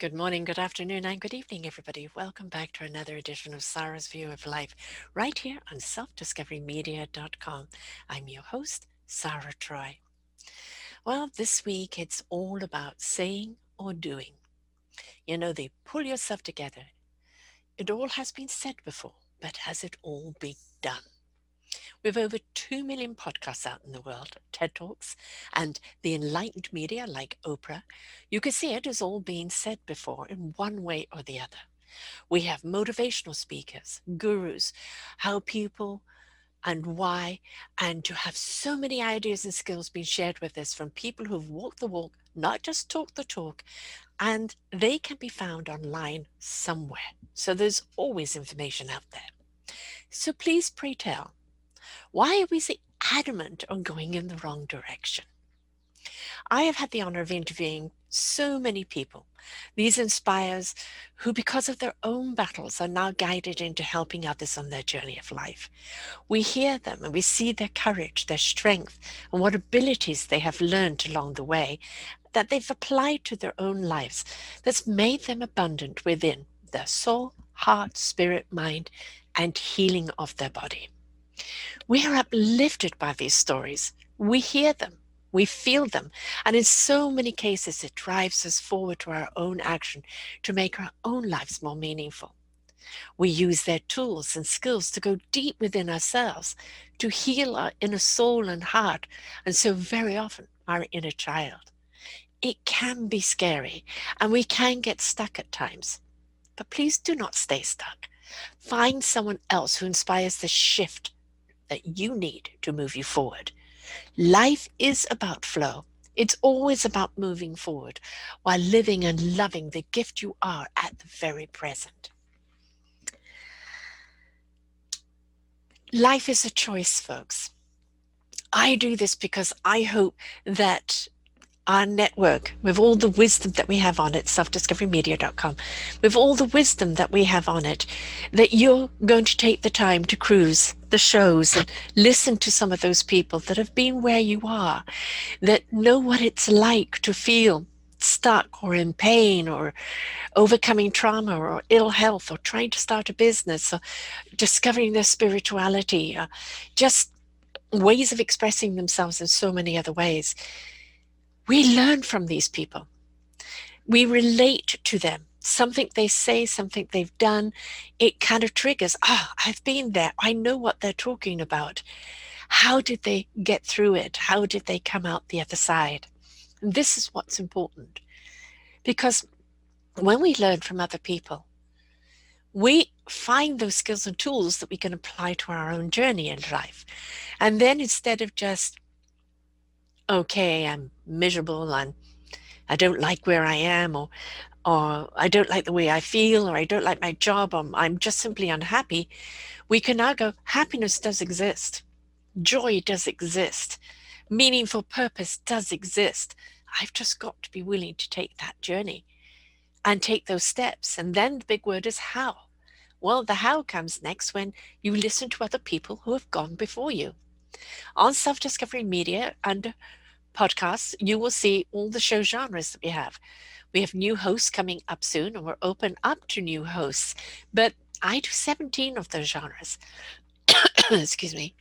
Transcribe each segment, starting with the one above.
Good morning, good afternoon, and good evening, everybody. Welcome back to another edition of Sarah's View of Life, right here on selfdiscoverymedia.com. I'm your host, Sarah Troy. Well, this week it's all about saying or doing. You know, they pull yourself together. It all has been said before, but has it all been done? We've over 2 million podcasts out in the world, TED Talks, and the enlightened media like Oprah. You can see it has all been said before in one way or the other. We have motivational speakers, gurus, how people and why, and to have so many ideas and skills being shared with us from people who've walked the walk, not just talked the talk, and they can be found online somewhere. So there's always information out there. So please pray tell, why are we so adamant on going in the wrong direction? I have had the honor of interviewing so many people, these inspirers who, because of their own battles, are now guided into helping others on their journey of life. We hear them and we see their courage, their strength, and what abilities they have learned along the way that they've applied to their own lives, that's made them abundant within their soul, heart, spirit, mind, and healing of their body. We are uplifted by these stories. We hear them, we feel them, and in so many cases it drives us forward to our own action to make our own lives more meaningful. We use their tools and skills to go deep within ourselves, to heal our inner soul and heart, and so very often our inner child. It can be scary, and we can get stuck at times, but please do not stay stuck. Find someone else who inspires the shift that you need to move you forward. Life is about flow. It's always about moving forward while living and loving the gift you are at the very present. Life is a choice, folks. I do this because I hope that our network, with all the wisdom that we have on it, selfdiscoverymedia.com, with all the wisdom that we have on it, that you're going to take the time to cruise the shows and listen to some of those people that have been where you are, that know what it's like to feel stuck or in pain or overcoming trauma or ill health or trying to start a business or discovering their spirituality, or just ways of expressing themselves in so many other ways. We learn from these people. We relate to them. Something they say, something they've done, it kind of triggers, I've been there. I know what they're talking about. How did they get through it? How did they come out the other side? And this is what's important. Because when we learn from other people, we find those skills and tools that we can apply to our own journey in life. And then instead of just, okay, I'm miserable and I don't like where I am, or I don't like the way I feel, or I don't like my job, or I'm just simply unhappy, we can now go, happiness does exist. Joy does exist. Meaningful purpose does exist. I've just got to be willing to take that journey and take those steps. And then the big word is how. Well, the how comes next when you listen to other people who have gone before you. On Self-Discovery Media and podcasts, you will see all the show genres that we have. We have new hosts coming up soon, and we're open up to new hosts. But I do 17 of those genres. Excuse me.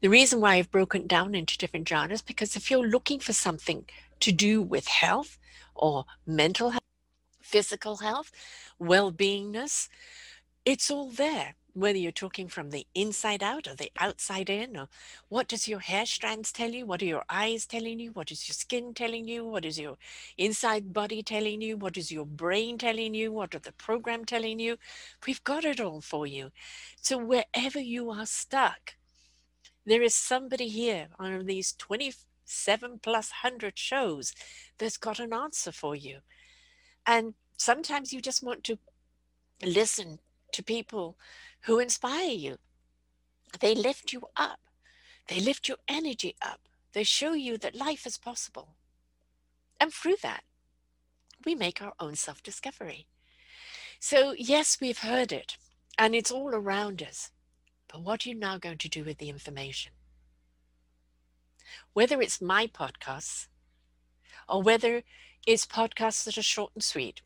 The reason why I've broken down into different genres, because if you're looking for something to do with health or mental health, physical health, well-beingness, it's all there. Whether you're talking from the inside out or the outside in, or what does your hair strands tell you? What are your eyes telling you? What is your skin telling you? What is your inside body telling you? What is your brain telling you? What are the program telling you? We've got it all for you. So wherever you are stuck, there is somebody here on these 27 plus 100 shows that's got an answer for you. And Sometimes you just want to listen to people who inspire you. They lift you up. They lift your energy up. They show you that life is possible. And through that, we make our own self-discovery. So yes, we've heard it, and it's all around us. But what are you now going to do with the information? Whether it's my podcasts, or whether it's podcasts that are short and sweet,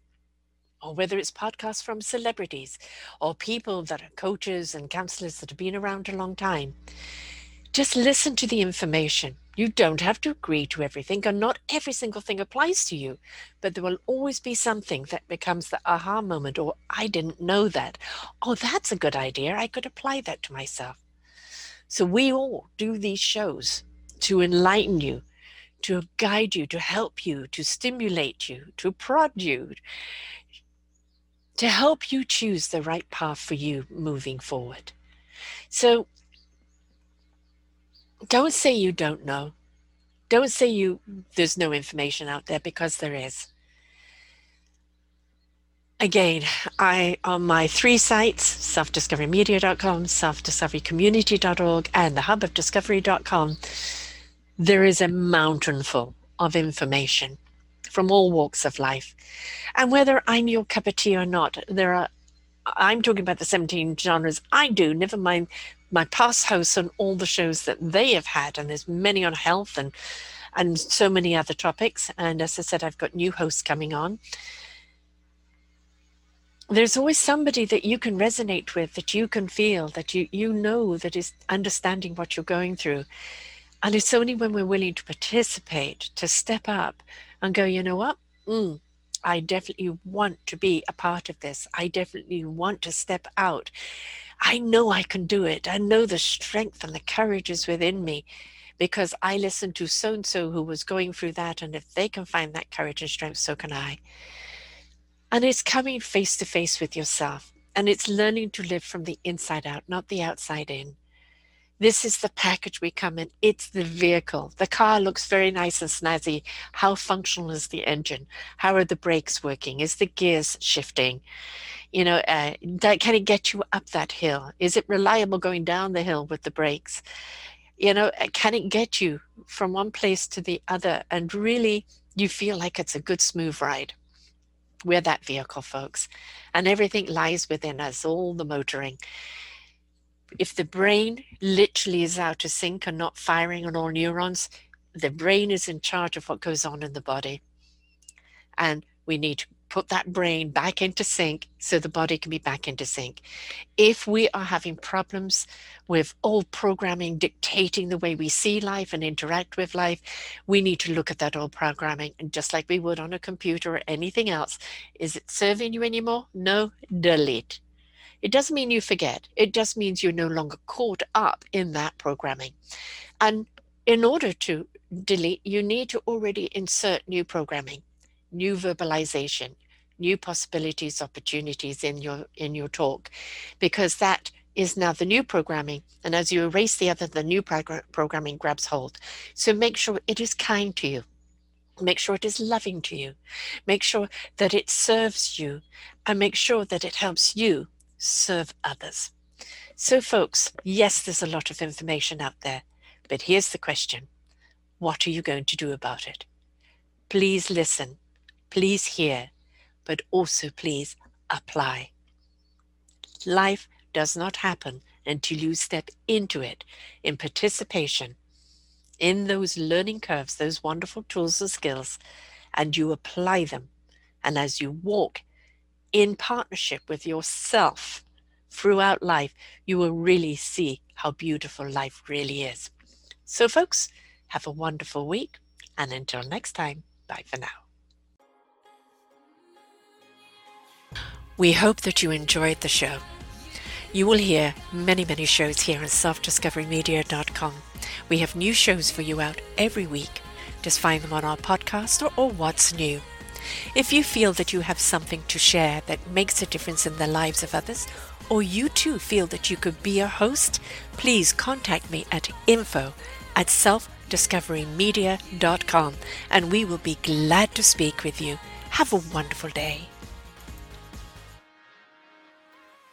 or whether it's podcasts from celebrities, or people that are coaches and counselors that have been around a long time, just listen to the information. You don't have to agree to everything, and not every single thing applies to you, but there will always be something that becomes the aha moment, or I didn't know that. Oh, that's a good idea. I could apply that to myself. So we all do these shows to enlighten you, to guide you, to help you, to stimulate you, to prod you, to help you choose the right path for you moving forward. So don't say you don't know. Don't say there's no information out there, because there is. Again, on my three sites, selfdiscoverymedia.com, selfdiscoverycommunity.org, and thehubofdiscovery.com, there is a mountain full of information from all walks of life. And whether I'm your cup of tea or not, I'm talking about the 17 genres I do, never mind my past hosts and all the shows that they have had, and there's many on health and so many other topics. And as I said, I've got new hosts coming on. There's always somebody that you can resonate with, that you can feel, that you know that is understanding what you're going through. And it's only when we're willing to participate, to step up and go, you know what? I definitely want to be a part of this. I definitely want to step out. I know I can do it. I know the strength and the courage is within me, because I listened to so-and-so who was going through that. And if they can find that courage and strength, so can I. And it's coming face to face with yourself. And it's learning to live from the inside out, not the outside in. This is the package we come in. It's the vehicle. The car looks very nice and snazzy. How functional is the engine? How are the brakes working? Is the gears shifting? You know, can it get you up that hill? Is it reliable going down the hill with the brakes? You know, can it get you from one place to the other? And really, you feel like it's a good smooth ride. We're that vehicle, folks. And everything lies within us, all the motoring. If the brain literally is out of sync and not firing on all neurons, the brain is in charge of what goes on in the body. And we need to put that brain back into sync so the body can be back into sync. If we are having problems with old programming dictating the way we see life and interact with life, we need to look at that old programming. And just like we would on a computer or anything else, is it serving you anymore? No, delete. It doesn't mean you forget. It just means you're no longer caught up in that programming. And in order to delete, you need to already insert new programming, new verbalization, new possibilities, opportunities in your talk, because that is now the new programming. And as you erase the other, the new programming grabs hold. So make sure it is kind to you. Make sure it is loving to you. Make sure that it serves you, and make sure that it helps you serve others. So folks, yes, there's a lot of information out there, but here's the question. What are you going to do about it? Please listen, please hear, but also please apply. Life does not happen until you step into it in participation, in those learning curves, those wonderful tools and skills, and you apply them. And as you walk in partnership with yourself throughout life, you will really see how beautiful life really is. So folks, have a wonderful week, and until next time, bye for now. We hope that you enjoyed the show. You will hear many, many shows here on selfdiscoverymedia.com. We have new shows for you out every week. Just find them on our podcast or What's New. If you feel that you have something to share that makes a difference in the lives of others, or you too feel that you could be a host, please contact me at info@selfdiscoverymedia.com, and we will be glad to speak with you. Have a wonderful day.